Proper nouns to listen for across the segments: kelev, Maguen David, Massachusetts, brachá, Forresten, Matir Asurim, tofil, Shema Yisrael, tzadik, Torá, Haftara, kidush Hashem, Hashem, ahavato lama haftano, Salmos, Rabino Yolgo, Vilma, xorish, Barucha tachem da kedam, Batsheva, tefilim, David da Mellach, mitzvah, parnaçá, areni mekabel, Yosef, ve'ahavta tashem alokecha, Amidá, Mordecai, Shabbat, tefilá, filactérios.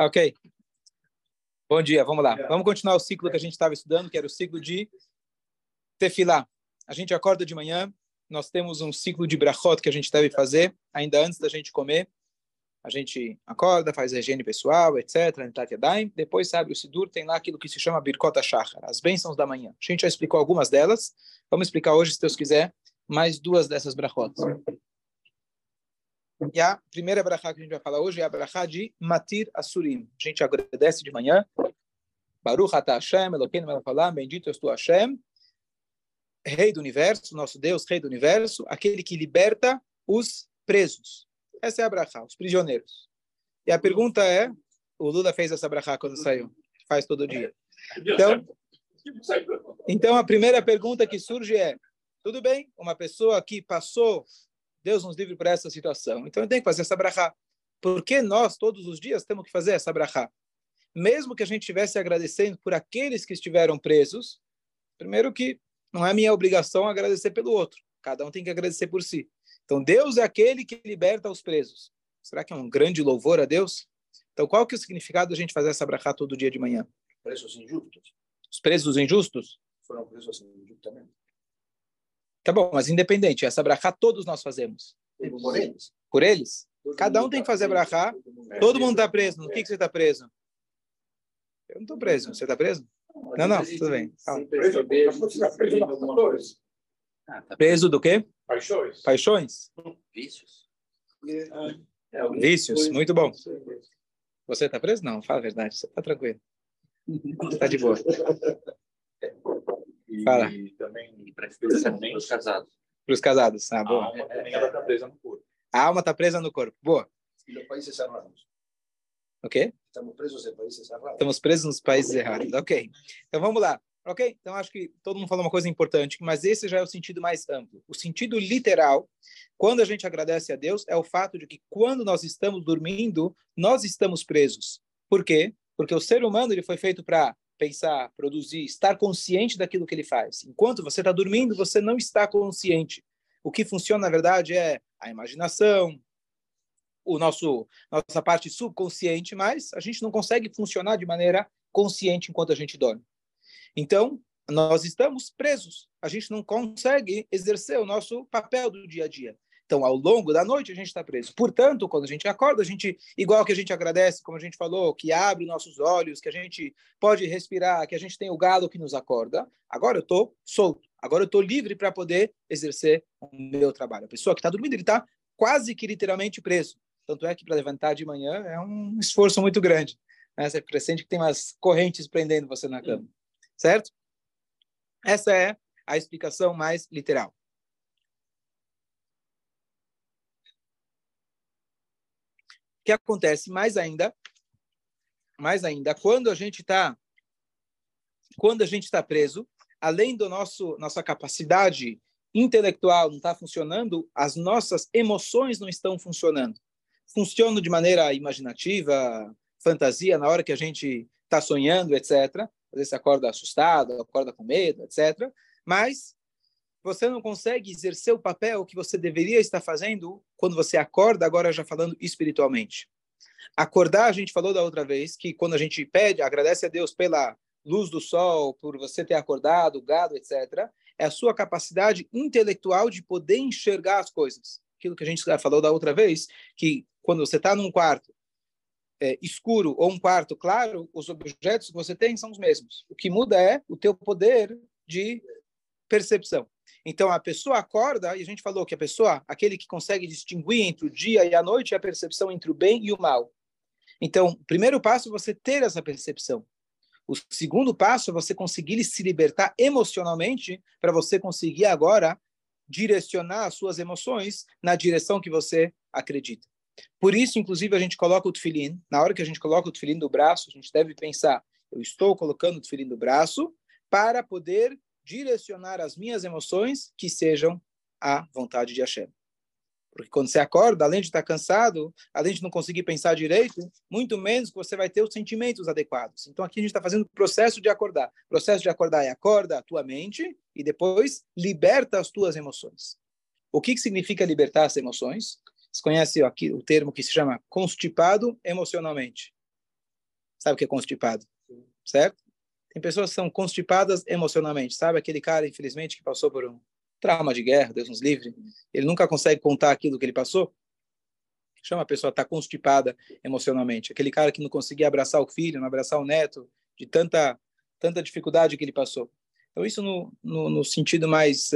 Ok. Bom dia, vamos lá. Vamos continuar o ciclo que a gente estava estudando, que era o ciclo de tefilá. A gente acorda de manhã, nós temos um ciclo de brachot que a gente deve fazer, ainda antes da gente comer. A gente acorda, faz a higiene pessoal, etc. Depois, sabe, o Sidur tem lá aquilo que se chama Birkat HaShachar, as bênçãos da manhã. A gente já explicou algumas delas. Vamos explicar hoje, se Deus quiser, mais duas dessas brachot. E a primeira brachá que a gente vai falar hoje é a brachá de Matir Asurim. A gente agradece de manhã. Barucha tachem da kedam, bendito és tu, Hashem, Rei do Universo, nosso Deus, Rei do Universo, aquele que liberta os presos. Essa é a brachá, os prisioneiros. E a pergunta é, o Lula fez essa brachá quando saiu, faz todo dia. Então a primeira pergunta que surge é, tudo bem, uma pessoa que passou, Deus nos livre para essa situação, então eu tenho que fazer essa brachá. Por que nós, todos os dias, temos que fazer essa brachá? Mesmo que a gente estivesse agradecendo por aqueles que estiveram presos, primeiro que não é minha obrigação agradecer pelo outro, cada um tem que agradecer por si. Então, Deus é aquele que liberta os presos. Será que é um grande louvor a Deus? Então, qual que é o significado de a gente fazer essa brachá todo dia de manhã? Presos injustos. Os presos injustos? Foram presos injustamente. Tá bom, mas independente, essa brachá todos nós fazemos. Por eles? Por eles? Cada um tem que fazer a brachá. Todo mundo está preso. No que você está preso? Eu não estou preso. Você está preso? Não, não, tudo bem. Preso nas flores. Preso do quê? Paixões. Paixões? Vícios. Vícios, muito bom. Você está preso? Não, fala a verdade. Você está tranquilo. Está de boa. Fala. E também para os casados. Para os casados, ah, boa. A alma também está presa no corpo. A alma está presa no corpo, boa. E nos países errados. O quê? Estamos presos nos países errados. Estamos presos nos países errados, ok. Então vamos lá. Ok? Então, acho que todo mundo falou uma coisa importante, mas esse já é o sentido mais amplo. O sentido literal, quando a gente agradece a Deus, é o fato de que quando nós estamos dormindo, nós estamos presos. Por quê? Porque o ser humano ele foi feito para pensar, produzir, estar consciente daquilo que ele faz. Enquanto você está dormindo, você não está consciente. O que funciona, na verdade, é a imaginação, nossa parte subconsciente, mas a gente não consegue funcionar de maneira consciente enquanto a gente dorme. Então, nós estamos presos. A gente não consegue exercer o nosso papel do dia a dia. Então, ao longo da noite, a gente está preso. Portanto, quando a gente acorda, a gente, igual que a gente agradece, como a gente falou, que abre nossos olhos, que a gente pode respirar, que a gente tem o galo que nos acorda. Agora eu estou solto. Agora eu estou livre para poder exercer o meu trabalho. A pessoa que está dormindo, ele está quase que literalmente preso. Tanto é que para levantar de manhã é um esforço muito grande, né? Você sente que tem umas correntes prendendo você na cama. Certo? Essa é a explicação mais literal. O que acontece mais ainda, quando a gente está preso, além da nossa capacidade intelectual não está funcionando, as nossas emoções não estão funcionando. Funcionam de maneira imaginativa, fantasia, na hora que a gente está sonhando, etc., às vezes você acorda assustado, acorda com medo, etc. Mas você não consegue exercer o papel que você deveria estar fazendo quando você acorda, agora já falando espiritualmente. Acordar, a gente falou da outra vez, que quando a gente pede, agradece a Deus pela luz do sol, por você ter acordado, o gado, etc. É a sua capacidade intelectual de poder enxergar as coisas. Aquilo que a gente falou da outra vez, que quando você está num quarto, escuro ou um quarto claro, os objetos que você tem são os mesmos. O que muda é o teu poder de percepção. Então, a pessoa acorda, e a gente falou que a pessoa, aquele que consegue distinguir entre o dia e a noite, é a percepção entre o bem e o mal. Então, o primeiro passo é você ter essa percepção. O segundo passo é você conseguir se libertar emocionalmente para você conseguir agora direcionar as suas emoções na direção que você acredita. Por isso, inclusive, a gente coloca o tefilim. Na hora que a gente coloca o tefilim do braço, a gente deve pensar, eu estou colocando o tefilim do braço para poder direcionar as minhas emoções que sejam a vontade de Hashem. Porque quando você acorda, além de estar cansado, além de não conseguir pensar direito, muito menos você vai ter os sentimentos adequados. Então, aqui a gente está fazendo o processo de acordar. O processo de acordar é acorda a tua mente e depois liberta as tuas emoções. O que significa libertar as emoções? Vocês conhecem aqui o termo que se chama constipado emocionalmente. sabe o que é constipado, certo? Tem pessoas que são constipadas emocionalmente, sabe? Aquele cara, infelizmente, que passou por um trauma de guerra, Deus nos livre, ele nunca consegue contar aquilo que ele passou. Chama a pessoa está constipada emocionalmente. Aquele cara que não conseguia abraçar o filho, não abraçar o neto, de tanta dificuldade que ele passou. Então, isso no sentido mais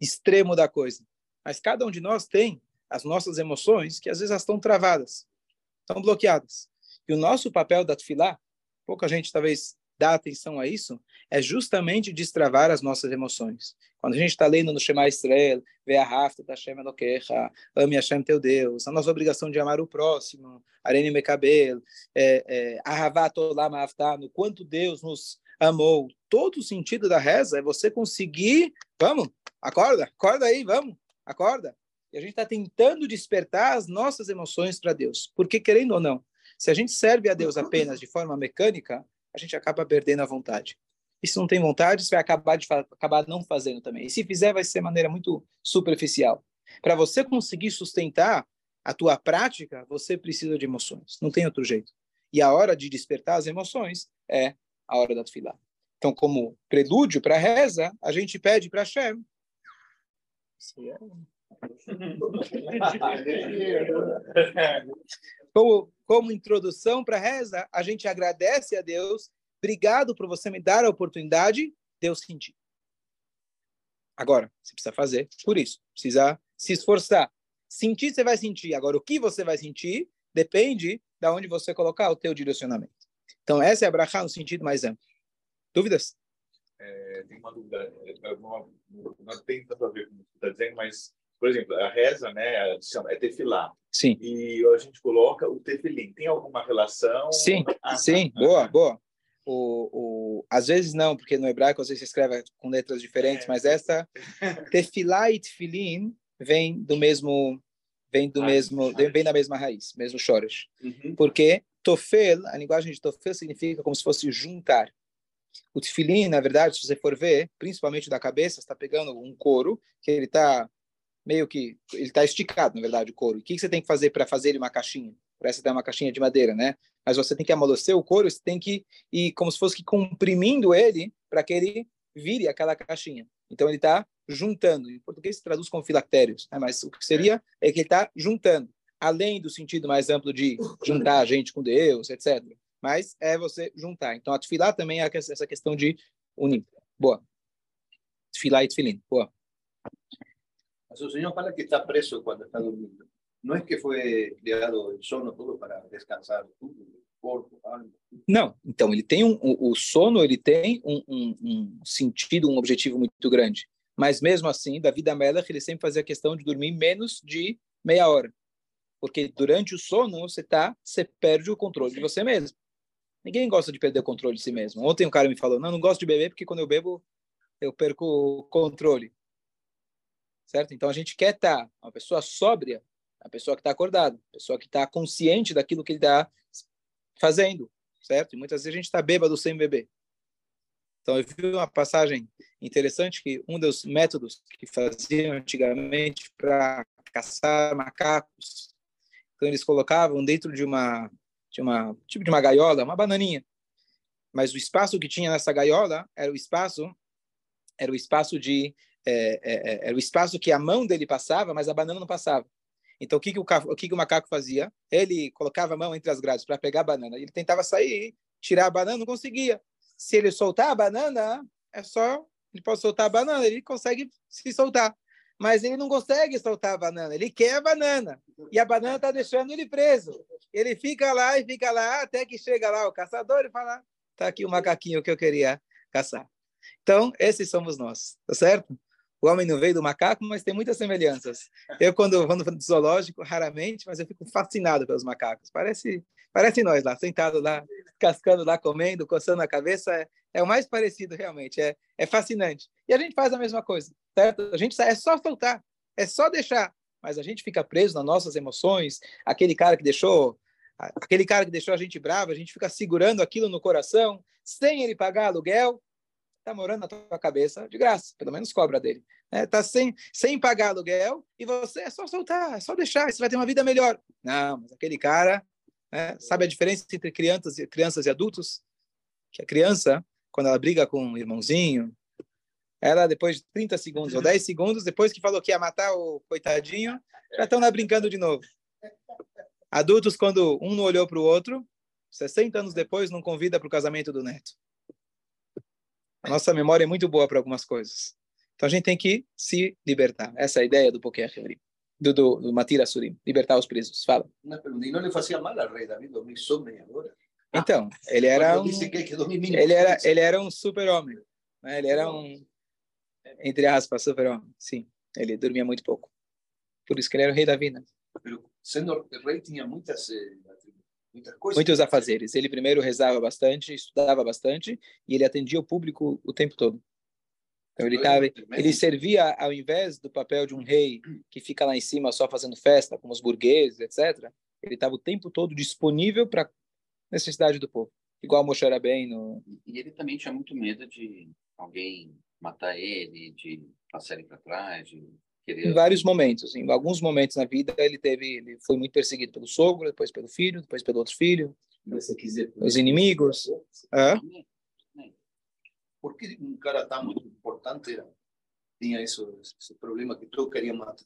extremo da coisa. Mas cada um de nós tem as nossas emoções que, às vezes, elas estão travadas, estão bloqueadas. E o nosso papel da tefilá, pouca gente talvez dá atenção a isso, é justamente destravar as nossas emoções. Quando a gente está lendo no Shema Yisrael, ve'ahavta tashem alokecha, ame Hashem teu Deus, a nossa obrigação de amar o próximo, areni mekabel, ahavato lama haftano, quanto Deus nos amou. Todo o sentido da reza é você conseguir, vamos, acorda aí, vamos, acorda. E a gente está tentando despertar as nossas emoções para Deus. Porque, querendo ou não, se a gente serve a Deus apenas de forma mecânica, a gente acaba perdendo a vontade. E se não tem vontade, você vai acabar não fazendo também. E se fizer, vai ser de maneira muito superficial. Para você conseguir sustentar a tua prática, você precisa de emoções. Não tem outro jeito. E a hora de despertar as emoções é a hora da tefilá. Então, como prelúdio para a reza, a gente pede para Hashem. Como introdução para a reza, a gente agradece a Deus. Obrigado por você me dar a oportunidade de eu sentir. Agora, você precisa fazer por isso. Precisa se esforçar. Sentir, você vai sentir. Agora, o que você vai sentir depende de onde você colocar o teu direcionamento. Então, essa é a brachá no sentido mais amplo. Dúvidas? Tem uma dúvida. Não tem tanto a ver com o que você está dizendo, mas, por exemplo, a reza, né, chama, é tefilá. Sim. E a gente coloca o tefilim. Tem alguma relação? Sim, boa. Às vezes não, porque no hebraico às vezes se escreve com letras diferentes, mas essa tefilá e tefilim vem da mesma raiz, mesmo xorish. Uhum. Porque tofil, a linguagem de tofil significa como se fosse juntar. O tefilim, na verdade, se você for ver, principalmente da cabeça, está pegando um couro que ele está meio que ele está esticado, na verdade, o couro. O que você tem que fazer para fazer ele uma caixinha? Parece que é uma caixinha de madeira, né? Mas você tem que amolecer o couro, você tem que ir como se fosse que comprimindo ele para que ele vire aquela caixinha. Então, ele está juntando. Em português, se traduz como filactérios, né? Mas o que seria é que ele está juntando, além do sentido mais amplo de juntar a gente com Deus, etc. Mas é você juntar. Então, a tefilá também é essa questão de unir. Boa. Tefilá e tefilim. Boa. Mas o Senhor fala que está preso quando está dormindo. Não é que foi criado o sono todo para descansar tudo, o corpo, a alma? Não, então ele tem o sono, ele tem um sentido, um objetivo muito grande. Mas mesmo assim, David da Mellach, ele sempre fazia a questão de dormir menos de meia hora, porque durante o sono você perde o controle de você mesmo. Ninguém gosta de perder o controle de si mesmo. Ontem um cara me falou, não gosto de beber porque quando eu bebo eu perco o controle, certo? Então a gente quer estar uma pessoa sóbria. A pessoa que está acordada, a pessoa que está consciente daquilo que ele está fazendo, certo? E muitas vezes a gente está bêbado sem beber. Então, eu vi uma passagem interessante que um dos métodos que faziam antigamente para caçar macacos, então eles colocavam dentro de uma gaiola, uma bananinha. Mas o espaço que tinha nessa gaiola era o espaço que a mão dele passava, mas a banana não passava. Então, o que o macaco fazia? Ele colocava a mão entre as grades para pegar a banana. Ele tentava sair, tirar a banana, não conseguia. Se ele soltar a banana, ele pode soltar a banana, ele consegue se soltar. Mas ele não consegue soltar a banana, ele quer a banana. E a banana está deixando ele preso. Ele fica lá, até que chega lá o caçador e fala, está aqui o macaquinho que eu queria caçar. Então, esses somos nós, tá certo? O homem não veio do macaco, mas tem muitas semelhanças. Eu, quando vou no zoológico, raramente, mas eu fico fascinado pelos macacos. Parece nós lá, sentados lá, cascando lá, comendo, coçando a cabeça. É o mais parecido, realmente. É fascinante. E a gente faz a mesma coisa, certo? A gente é só soltar, é só deixar. Mas a gente fica preso nas nossas emoções. Aquele cara que deixou a gente bravo, a gente fica segurando aquilo no coração, sem ele pagar aluguel. Está morando na tua cabeça de graça, pelo menos cobra dele. Está sem pagar aluguel e você é só soltar, é só deixar, você vai ter uma vida melhor. Não, mas aquele cara, Né? Sabe a diferença entre crianças e adultos? Que a criança, quando ela briga com um irmãozinho, ela, depois de 30 segundos ou 10 segundos, depois que falou que ia matar o coitadinho, já estão lá brincando de novo. Adultos, quando um não olhou para o outro, 60 anos depois, não convida para o casamento do neto. A nossa memória é muito boa para algumas coisas. Então, a gente tem que se libertar. Essa é a ideia do Poker Hebrim, do Matir Asurim, libertar os presos. Fala. E não lhe fazia mal a rei David dormir sombra agora? Então, ele era um super-homem. Né? Ele era um, entre aspas, super-homem. Sim, ele dormia muito pouco. Por isso que ele era o rei David. Né? Mas, sendo rei, tinha muitas coisas. Muitos afazeres. Ele primeiro rezava bastante, estudava bastante, e ele atendia o público o tempo todo. Então, ele servia, ao invés do papel de um rei que fica lá em cima só fazendo festa, como os burgueses, etc., ele estava o tempo todo disponível para a necessidade do povo. Igual Moshe Rabbeinu. E ele também tinha muito medo de alguém matar ele, de passar ele para trás, de querer... Em vários momentos. Em alguns momentos na vida, ele foi muito perseguido pelo sogro, depois pelo filho, depois pelo outro filho, os inimigos. Ah? Por que um cara tão muito importante tinha esse problema que todo queria matar?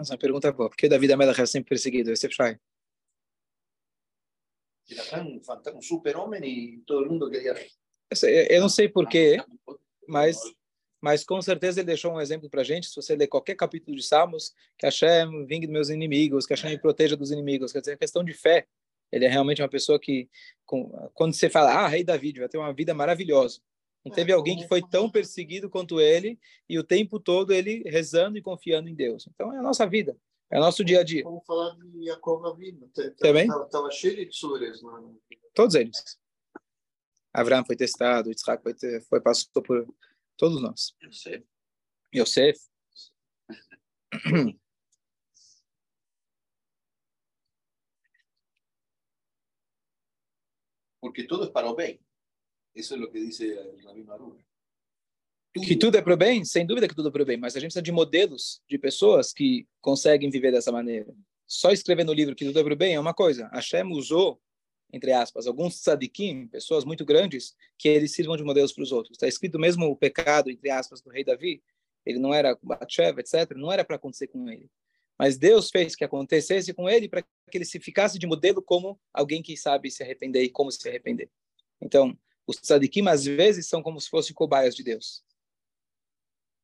Essa é uma pergunta boa. Por que David da Mellach era sempre perseguido? Você faz? Ele era um super-homem e todo mundo queria... Eu não sei porquê, mas com certeza ele deixou um exemplo para a gente. Se você ler qualquer capítulo de Salmos, que Hashem vingue dos meus inimigos, que Hashem me proteja dos inimigos. Quer dizer, é questão de fé. Ele é realmente uma pessoa que... Quando você fala, rei David, vai ter uma vida maravilhosa. Não teve alguém que foi tão perseguido quanto ele, e o tempo todo ele rezando e confiando em Deus. Então, é a nossa vida, é o nosso dia a dia. Vamos falar de Jacob Avinu. Estava cheio de tsuras. Todos eles. Avram foi testado, Isaac foi passou por todos nós. Yosef. Porque todos para o bem. Isso é o que diz o Rabino Yolgo. Que tudo é para o bem? Sem dúvida que tudo é para o bem, mas a gente precisa de modelos, de pessoas que conseguem viver dessa maneira. Só escrever no livro que tudo é para o bem é uma coisa. Hashem usou, entre aspas, alguns tzadikim, pessoas muito grandes, que eles sirvam de modelos para os outros. Está escrito mesmo o pecado, entre aspas, do rei Davi, ele não era Batsheva, etc., não era para acontecer com ele. Mas Deus fez que acontecesse com ele para que ele se ficasse de modelo como alguém que sabe se arrepender e como se arrepender. Então, os tzadikim, às vezes, são como se fossem cobaias de Deus.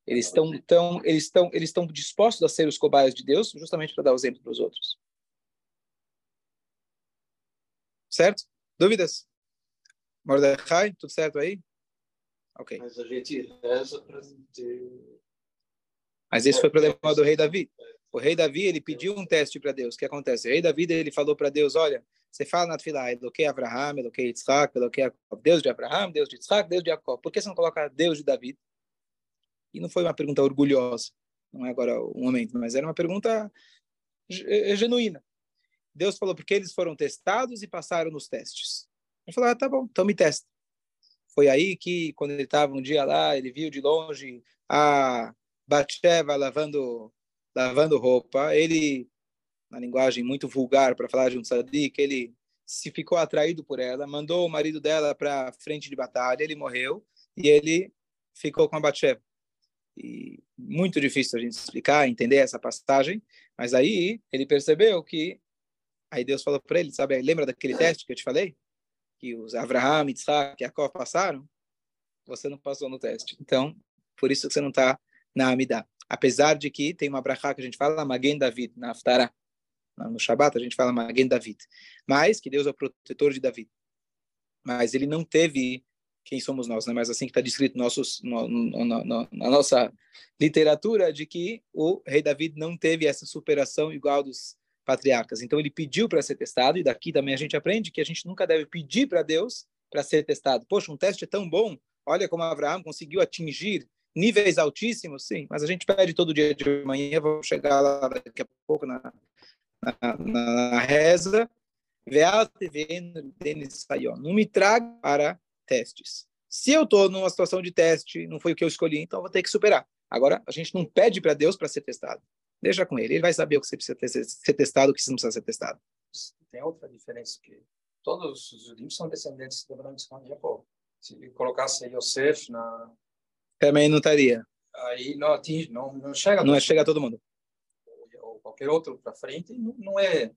Eles estão dispostos a ser os cobaias de Deus justamente para dar o exemplo para os outros. Certo? Dúvidas? Mordecai, tudo certo aí? Ok. Mas a gente reza para... Mas esse foi o problema do rei Davi. O rei Davi, ele pediu um teste para Deus. O que acontece? O rei Davi, ele falou para Deus, olha... Você fala na tefilá, Eloquei Abraham, Eloquei Yitzhak, Eloquei Jacob. Deus de Abraham, Deus de Yitzhak, Deus de Jacob. Por que você não coloca Deus de David? E não foi uma pergunta orgulhosa, não é agora o momento, mas era uma pergunta genuína. Deus falou porque eles foram testados e passaram nos testes. Ele falou, tá bom, então me testa. Foi aí que, quando ele estava um dia lá, ele viu de longe a Batsheva lavando roupa, ele... uma linguagem muito vulgar para falar de um tzadik, ele se ficou atraído por ela, mandou o marido dela para a frente de batalha, ele morreu e ele ficou com a Batsheva. E muito difícil a gente explicar, entender essa passagem, mas aí ele percebeu que, aí Deus falou para ele, sabe, lembra daquele teste que eu te falei? Que os Abraham, Isaac e Jacob passaram? Você não passou no teste. Então, por isso que você não está na Amidá. Apesar de que tem uma brachá que a gente fala, Maguen David, na Haftara. No Shabat a gente fala Maguen David, mas que Deus é o protetor de David, mas ele não teve, quem somos nós, né? Mas assim que está descrito na nossa literatura, de que o rei David não teve essa superação igual dos patriarcas, então ele pediu para ser testado, e daqui também a gente aprende que a gente nunca deve pedir para Deus para ser testado. Poxa, um teste é tão bom, olha como Abraão conseguiu atingir níveis altíssimos, sim, mas a gente pede todo dia de manhã, vou chegar lá daqui a pouco na reza, não me traga para testes. Se eu estou numa situação de teste, não foi o que eu escolhi, então eu vou ter que superar. Agora, a gente não pede para Deus para ser testado. Deixa com ele vai saber o que você precisa ser testado, o que você não precisa ser testado. tem outra diferença, que todos os judeus são descendentes de Abraão, Isaac e Jacó. Se ele colocasse Yosef na... também não estaria. Aí não atinge, não chega. Não chega a todo mundo. Ou qualquer outro para frente, não é.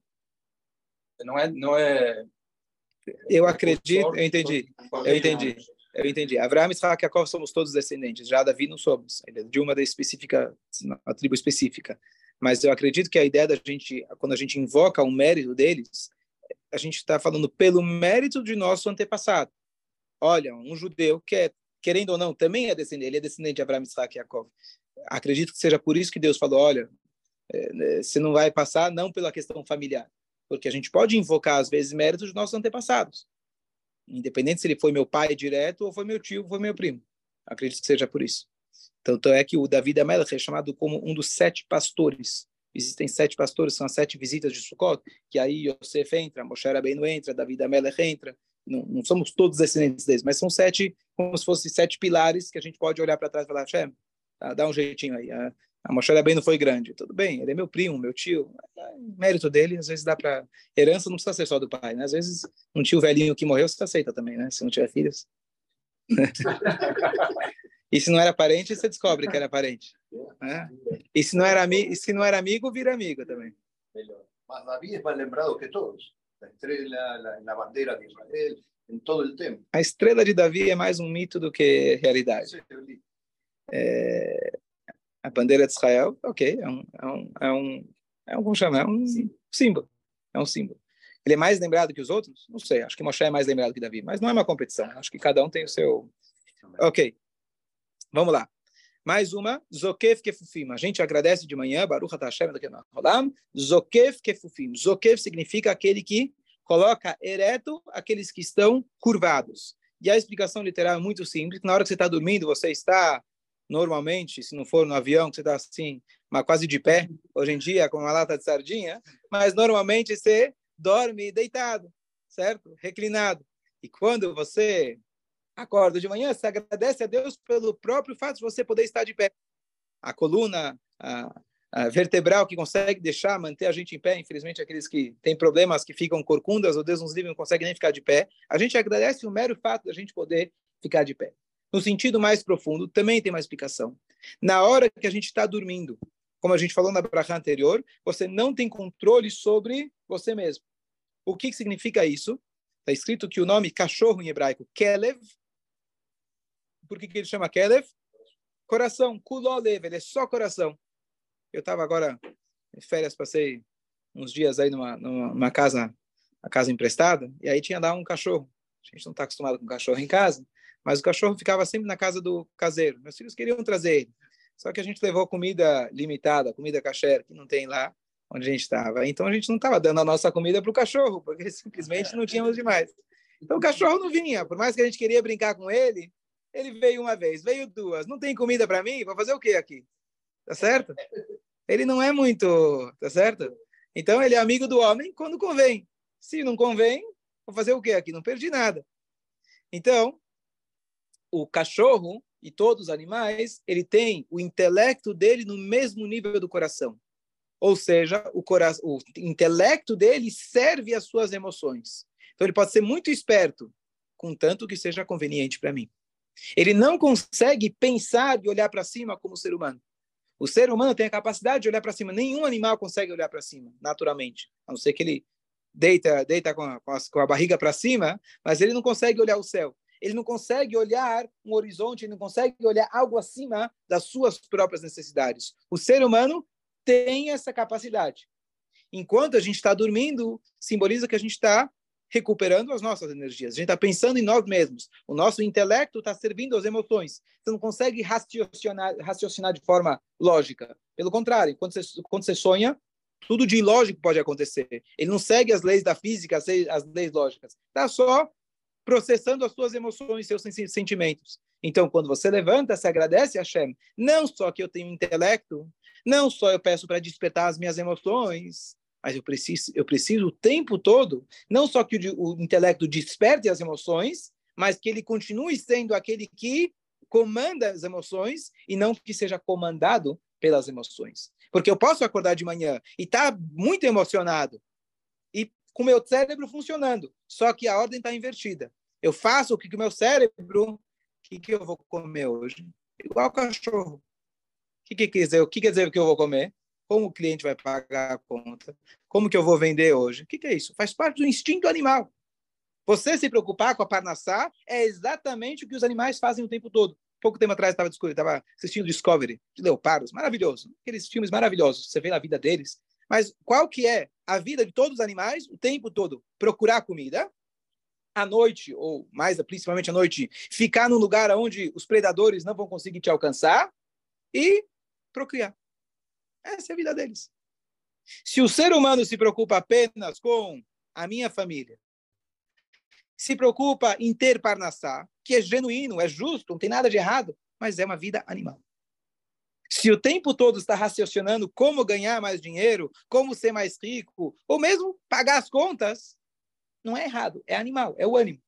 Eu acredito, eu entendi. Abraão, Isaac e Jacó somos todos descendentes. Já Davi não somos, de uma tribo específica. Mas eu acredito que a ideia da gente, quando a gente invoca o mérito deles, a gente está falando pelo mérito de nosso antepassado. Olha, um judeu que é, querendo ou não, também é descendente. Ele é descendente de Abraão, Isaac e Jacó. Acredito que seja por isso que Deus falou, olha, você não vai passar não pela questão familiar, porque a gente pode invocar, às vezes, méritos de nossos antepassados, independente se ele foi meu pai direto ou foi meu tio, ou foi meu primo. Acredito que seja por isso. Tanto é que o David da Mellach é chamado como um dos 7 pastores. Existem 7 pastores, são as 7 visitas de Sukkot, que aí Yosef entra, Moshe Rabbeinu entra, David da Mellach entra. Não somos todos descendentes deles, mas são 7, como se fossem 7 pilares que a gente pode olhar para trás e falar, Hashem, tá, dá um jeitinho aí. A Moshe Rabbeinu foi grande, tudo bem, ele é meu primo, meu tio. Mérito dele, às vezes dá para... Herança não precisa ser só do pai, né? Às vezes um tio velhinho que morreu, você aceita também, né? Se não tiver filhos. E se não era parente, você descobre que era parente. Né? E se não era, amigo, vira amigo também. Melhor. Mas Davi é mais lembrado que todos. A estrela, na bandeira de Israel, em todo o tempo. A estrela de Davi é mais um mito do que realidade. A bandeira de Israel, ok, é um símbolo. É um símbolo. Ele é mais lembrado que os outros? Não sei, acho que Moshe é mais lembrado que Davi, mas não é uma competição. Acho que cada um tem o seu... Ok. Vamos lá. Mais uma. Zokef kefufim. A gente agradece de manhã. Barucha tachem da kedam. Zokef kefufim. Zokef significa aquele que coloca ereto aqueles que estão curvados. E a explicação literal é muito simples. Na hora que você está dormindo, você está normalmente, se não for no avião, você está assim, mas quase de pé. Hoje em dia, com uma lata de sardinha. Mas normalmente você dorme deitado, certo? Reclinado. E quando você... acorda de manhã, você agradece a Deus pelo próprio fato de você poder estar de pé. A coluna a vertebral que consegue deixar, manter a gente em pé, infelizmente aqueles que têm problemas, que ficam corcundas, ou Deus nos livre, não conseguem nem ficar de pé. A gente agradece o mero fato de a gente poder ficar de pé. No sentido mais profundo, também tem uma explicação. Na hora que a gente está dormindo, como a gente falou na brachá anterior, você não tem controle sobre você mesmo. O que significa isso? Está escrito que o nome cachorro em hebraico, kelev, por que ele chama Kelev? Coração, kulolev, ele é só coração. Eu estava agora em férias, passei uns dias aí numa casa, uma casa emprestada, e aí tinha lá um cachorro. A gente não está acostumado com cachorro em casa, mas o cachorro ficava sempre na casa do caseiro. Meus filhos queriam trazer ele, só que a gente levou comida limitada, comida kasher, que não tem lá onde a gente estava. Então a gente não estava dando a nossa comida para o cachorro, porque simplesmente não tínhamos demais. Então o cachorro não vinha, por mais que a gente queria brincar com ele. Ele veio uma vez, veio duas. Não tem comida para mim? Vou fazer o quê aqui? Tá certo? Ele não é muito, tá certo? Então, ele é amigo do homem quando convém. Se não convém, vou fazer o quê aqui? Não perdi nada. Então, o cachorro e todos os animais, ele tem o intelecto dele no mesmo nível do coração. Ou seja, o intelecto dele serve às suas emoções. Então, ele pode ser muito esperto, contanto que seja conveniente para mim. Ele não consegue pensar e olhar para cima como ser humano. O ser humano tem a capacidade de olhar para cima. Nenhum animal consegue olhar para cima, naturalmente. A não ser que ele deita com a barriga para cima, mas ele não consegue olhar o céu. Ele não consegue olhar um horizonte, ele não consegue olhar algo acima das suas próprias necessidades. O ser humano tem essa capacidade. Enquanto a gente está dormindo, simboliza que a gente está recuperando as nossas energias. A gente está pensando em nós mesmos. O nosso intelecto está servindo às emoções. Você não consegue raciocinar de forma lógica. Pelo contrário, quando você sonha, tudo de ilógico pode acontecer. Ele não segue as leis da física, as leis lógicas. Está só processando as suas emoções, seus sentimentos. Então, quando você levanta, se agradece a Hashem. Não só que eu tenho intelecto, não só eu peço para despertar as minhas emoções, mas eu preciso o tempo todo, não só que o intelecto desperte as emoções, mas que ele continue sendo aquele que comanda as emoções e não que seja comandado pelas emoções. Porque eu posso acordar de manhã e estar muito emocionado e com o meu cérebro funcionando, só que a ordem está invertida. Eu faço o que o meu cérebro, o que eu vou comer hoje? Igual cachorro. O que quer dizer que eu vou comer? Como o cliente vai pagar a conta? Como que eu vou vender hoje? O que é isso? Faz parte do instinto animal. Você se preocupar com a parnaçá é exatamente o que os animais fazem o tempo todo. Pouco tempo atrás estava assistindo Discovery, de leopardos, maravilhoso. Aqueles filmes maravilhosos, você vê na vida deles. Mas qual que é a vida de todos os animais o tempo todo? Procurar comida. À noite, ou mais principalmente à noite, ficar num lugar onde os predadores não vão conseguir te alcançar e procriar. Essa é a vida deles. Se o ser humano se preocupa apenas com a minha família, se preocupa em ter parnaçá, que é genuíno, é justo, não tem nada de errado, mas é uma vida animal. Se o tempo todo está raciocinando como ganhar mais dinheiro, como ser mais rico, ou mesmo pagar as contas, não é errado, é animal, é o ânimo.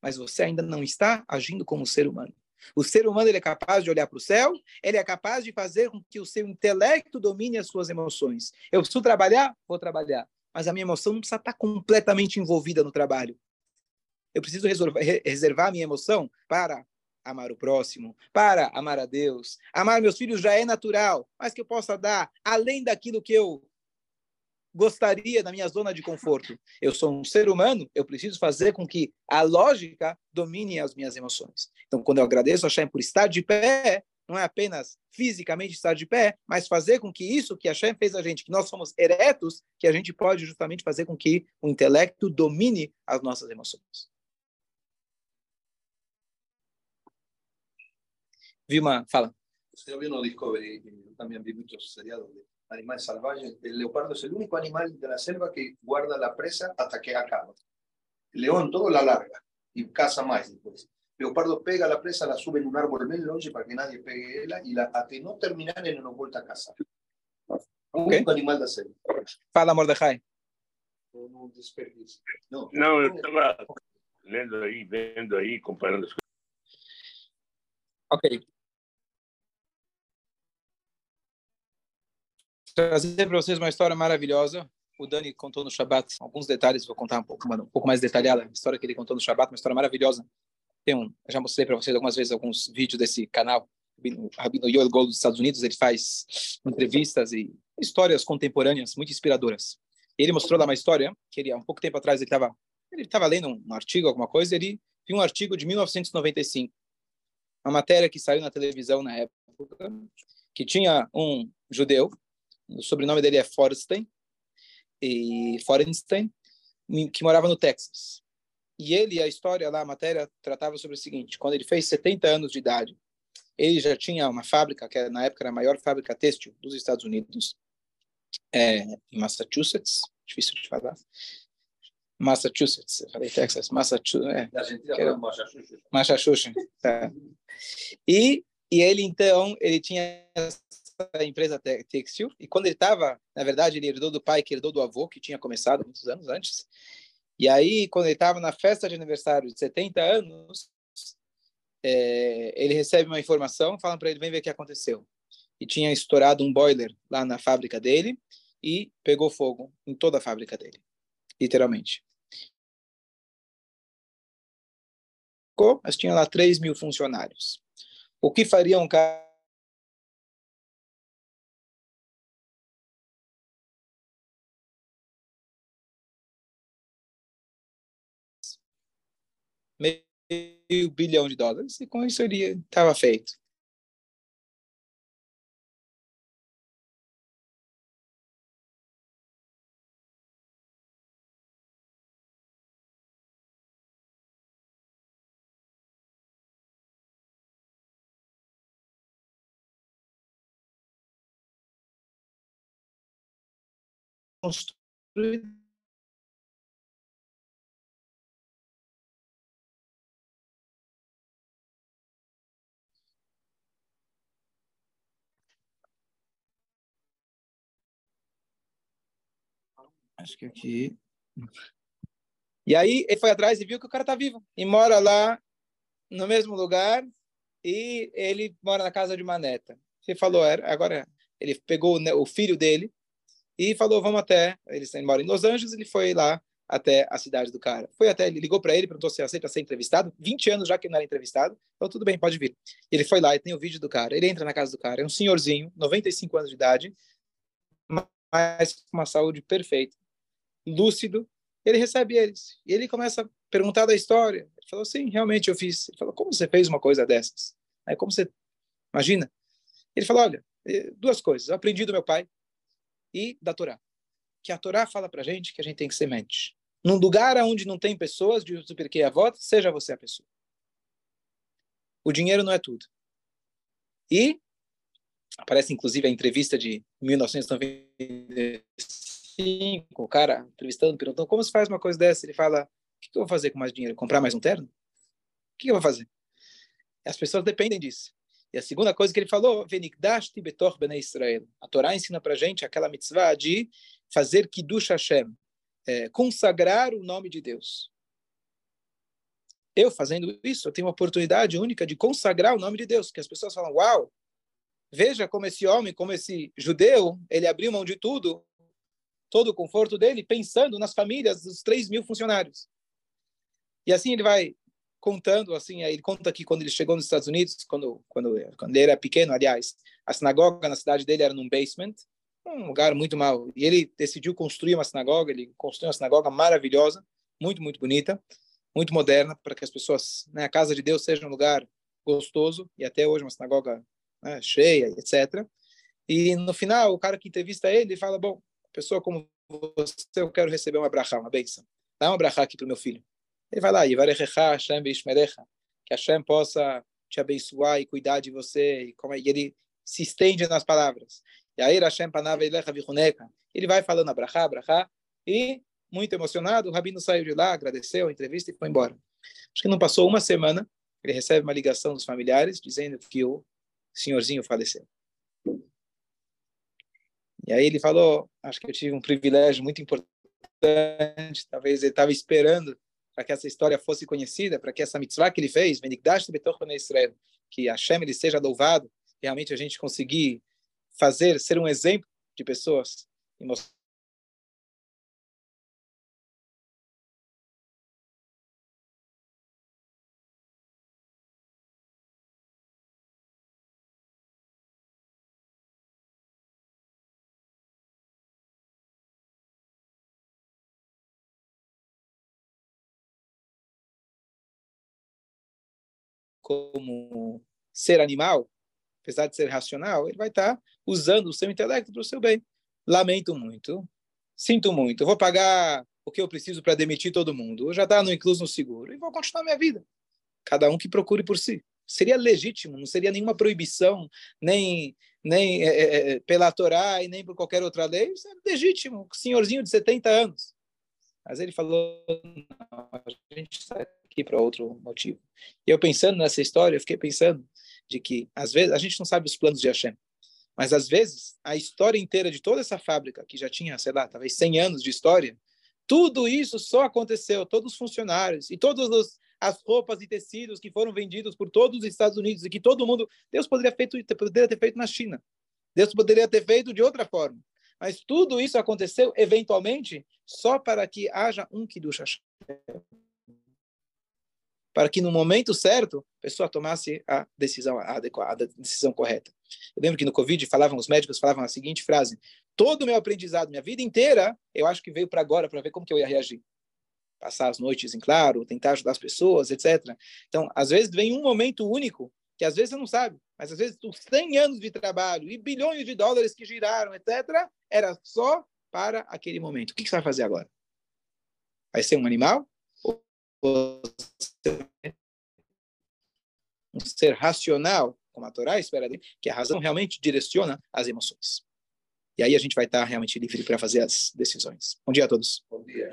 Mas você ainda não está agindo como ser humano. O ser humano ele é capaz de olhar para o céu, ele é capaz de fazer com que o seu intelecto domine as suas emoções. Eu preciso trabalhar? Vou trabalhar. Mas a minha emoção não precisa estar completamente envolvida no trabalho. Eu preciso reservar a minha emoção para amar o próximo, para amar a Deus. Amar meus filhos já é natural, mas que eu possa dar além daquilo que eu gostaria da minha zona de conforto. Eu sou um ser humano, eu preciso fazer com que a lógica domine as minhas emoções. Então, quando eu agradeço a Hashem por estar de pé, não é apenas fisicamente estar de pé, mas fazer com que isso que Hashem fez a gente, que nós somos eretos, que a gente pode justamente fazer com que o intelecto domine as nossas emoções. Vilma, fala. Eu vi no Discovery, eu também vi muitos seriados de animais salvajes. El leopardo es el único animal de la selva que guarda la presa hasta que acaba. El león todo la larga y caza más después. El leopardo pega la presa, la sube en un árbol bien longe para que nadie pegue ella y la hasta no terminar en una vuelta a casa. Único animal de la selva. Fala, Mordecai. No desperdicio. No, eu estava lendo aí, vendo aí, comparando as coisas. Ok. Trazer para vocês uma história maravilhosa. O Dani contou no Shabbat alguns detalhes, vou contar um pouco mais detalhada. A história que ele contou no Shabbat, uma história maravilhosa. Já mostrei para vocês algumas vezes alguns vídeos desse canal. O Rabino Yolgo dos Estados Unidos, ele faz entrevistas e histórias contemporâneas muito inspiradoras. Ele mostrou lá uma história que ele, há um pouco tempo atrás, ele estava lendo um artigo, alguma coisa, ele viu um artigo de 1995. Uma matéria que saiu na televisão na época, que tinha um judeu, o sobrenome dele é Forresten, que morava no Texas. E ele, a história lá, a matéria, tratava sobre o seguinte: quando ele fez 70 anos de idade, ele já tinha uma fábrica, que na época era a maior fábrica têxtil dos Estados Unidos, em Massachusetts, difícil de falar, Massachusetts, eu falei Texas, Massachusetts. Tá. E ele, então, ele tinha essa empresa têxtil, e quando ele estava, na verdade, ele herdou do pai, que herdou do avô, que tinha começado muitos anos antes, e aí, quando ele estava na festa de aniversário de 70 anos, ele recebe uma informação, falam para ele, vem ver o que aconteceu. E tinha estourado um boiler lá na fábrica dele, e pegou fogo em toda a fábrica dele, literalmente. Mas tinha lá 3.000 funcionários. O que faria um cara $500 milhão, e com isso ele estava feito. Construído acho que aqui. E aí ele foi atrás e viu que o cara tá vivo e mora lá no mesmo lugar, e ele mora na casa de uma neta. Ele falou, agora ele pegou o filho dele e falou, vamos até, ele mora em Los Angeles, ele foi lá até a cidade do cara. Foi até, ele ligou para ele, perguntou se aceita ser entrevistado. 20 anos já que ele não era entrevistado. Então, tudo bem, pode vir. Ele foi lá e tem o vídeo do cara. Ele entra na casa do cara. É um senhorzinho, 95 anos de idade, mas com uma saúde perfeita, lúcido. Ele recebe eles. E ele começa a perguntar da história. Ele falou, sim, realmente eu fiz. Ele falou, como você fez uma coisa dessas? Aí, como você... Imagina. Ele falou, olha, duas coisas. Eu aprendi do meu pai e da Torá. Que a Torá fala pra gente que a gente tem que ser mente. Num lugar onde não tem pessoas, de Birkei Avot, seja você a pessoa. O dinheiro não é tudo. E aparece, inclusive, a entrevista de 1995, o cara entrevistando, perguntando, como se faz uma coisa dessa? Ele fala, o que eu vou fazer com mais dinheiro? Comprar mais um terno? O que eu vou fazer? As pessoas dependem disso. E a segunda coisa que ele falou, Venikdashti betor bnei Israel. A Torá ensina pra gente aquela mitzvah de fazer kidush Hashem, consagrar o nome de Deus. Eu fazendo isso, eu tenho uma oportunidade única de consagrar o nome de Deus, que as pessoas falam, uau, veja como esse homem, como esse judeu, ele abriu mão de tudo, todo o conforto dele, pensando nas famílias dos 3.000 funcionários. E assim ele vai contando, assim, ele conta que quando ele chegou nos Estados Unidos, quando ele era pequeno, aliás, a sinagoga na cidade dele era num basement, um lugar muito mau. E ele decidiu construir uma sinagoga, ele construiu uma sinagoga maravilhosa, muito, muito bonita, muito moderna, para que as pessoas, né, a casa de Deus seja um lugar gostoso, e até hoje uma sinagoga, né, cheia, etc. E no final, o cara que entrevista ele fala, bom, pessoa como você, eu quero receber uma brachá, uma bênção. Dá uma brachá aqui para o meu filho. Ele vai lá, Yivarechecha Hashem veishmerecha, que Hashem possa te abençoar e cuidar de você, e ele se estende nas palavras. Ele vai falando abrahá, abrahá, e muito emocionado, o Rabino saiu de lá, agradeceu a entrevista e foi embora. Acho que não passou uma semana, ele recebe uma ligação dos familiares dizendo que o senhorzinho faleceu. E aí ele falou, acho que eu tive um privilégio muito importante, talvez ele estava esperando para que essa história fosse conhecida, para que essa mitzvah que ele fez, que Hashem ele seja louvado, realmente a gente conseguir fazer, ser um exemplo de pessoas e mostrar. Como ser animal, apesar de ser racional, ele vai estar usando o seu intelecto para o seu bem. Lamento muito, sinto muito, vou pagar o que eu preciso para demitir todo mundo, eu já está incluso no seguro, e vou continuar minha vida. Cada um que procure por si. Seria legítimo, não seria nenhuma proibição, nem pela Torá e nem por qualquer outra lei, isso é legítimo, senhorzinho de 70 anos. Mas ele falou, não, a gente está aqui para outro motivo. E eu pensando nessa história, eu fiquei pensando, de que, às vezes, a gente não sabe os planos de Hashem, mas, às vezes, a história inteira de toda essa fábrica, que já tinha, sei lá, talvez 100 anos de história, tudo isso só aconteceu, todos os funcionários e todas as roupas e tecidos que foram vendidos por todos os Estados Unidos e que todo mundo, Deus poderia ter feito na China, Deus poderia ter feito de outra forma, mas tudo isso aconteceu, eventualmente, só para que haja um Kiddush Hashem. Para que no momento certo a pessoa tomasse a decisão adequada, a decisão correta. Eu lembro que no Covid os médicos falavam a seguinte frase, todo o meu aprendizado, minha vida inteira, eu acho que veio para agora, para ver como que eu ia reagir. Passar as noites em claro, tentar ajudar as pessoas, etc. Então, às vezes vem um momento único, que às vezes você não sabe, mas às vezes os 100 anos de trabalho e bilhões de dólares que giraram, etc., era só para aquele momento. O que você vai fazer agora? Vai ser um animal? Um ser racional, como a Torá espera dele, que a razão realmente direciona as emoções. E aí a gente vai estar realmente livre para fazer as decisões. Bom dia a todos. Bom dia.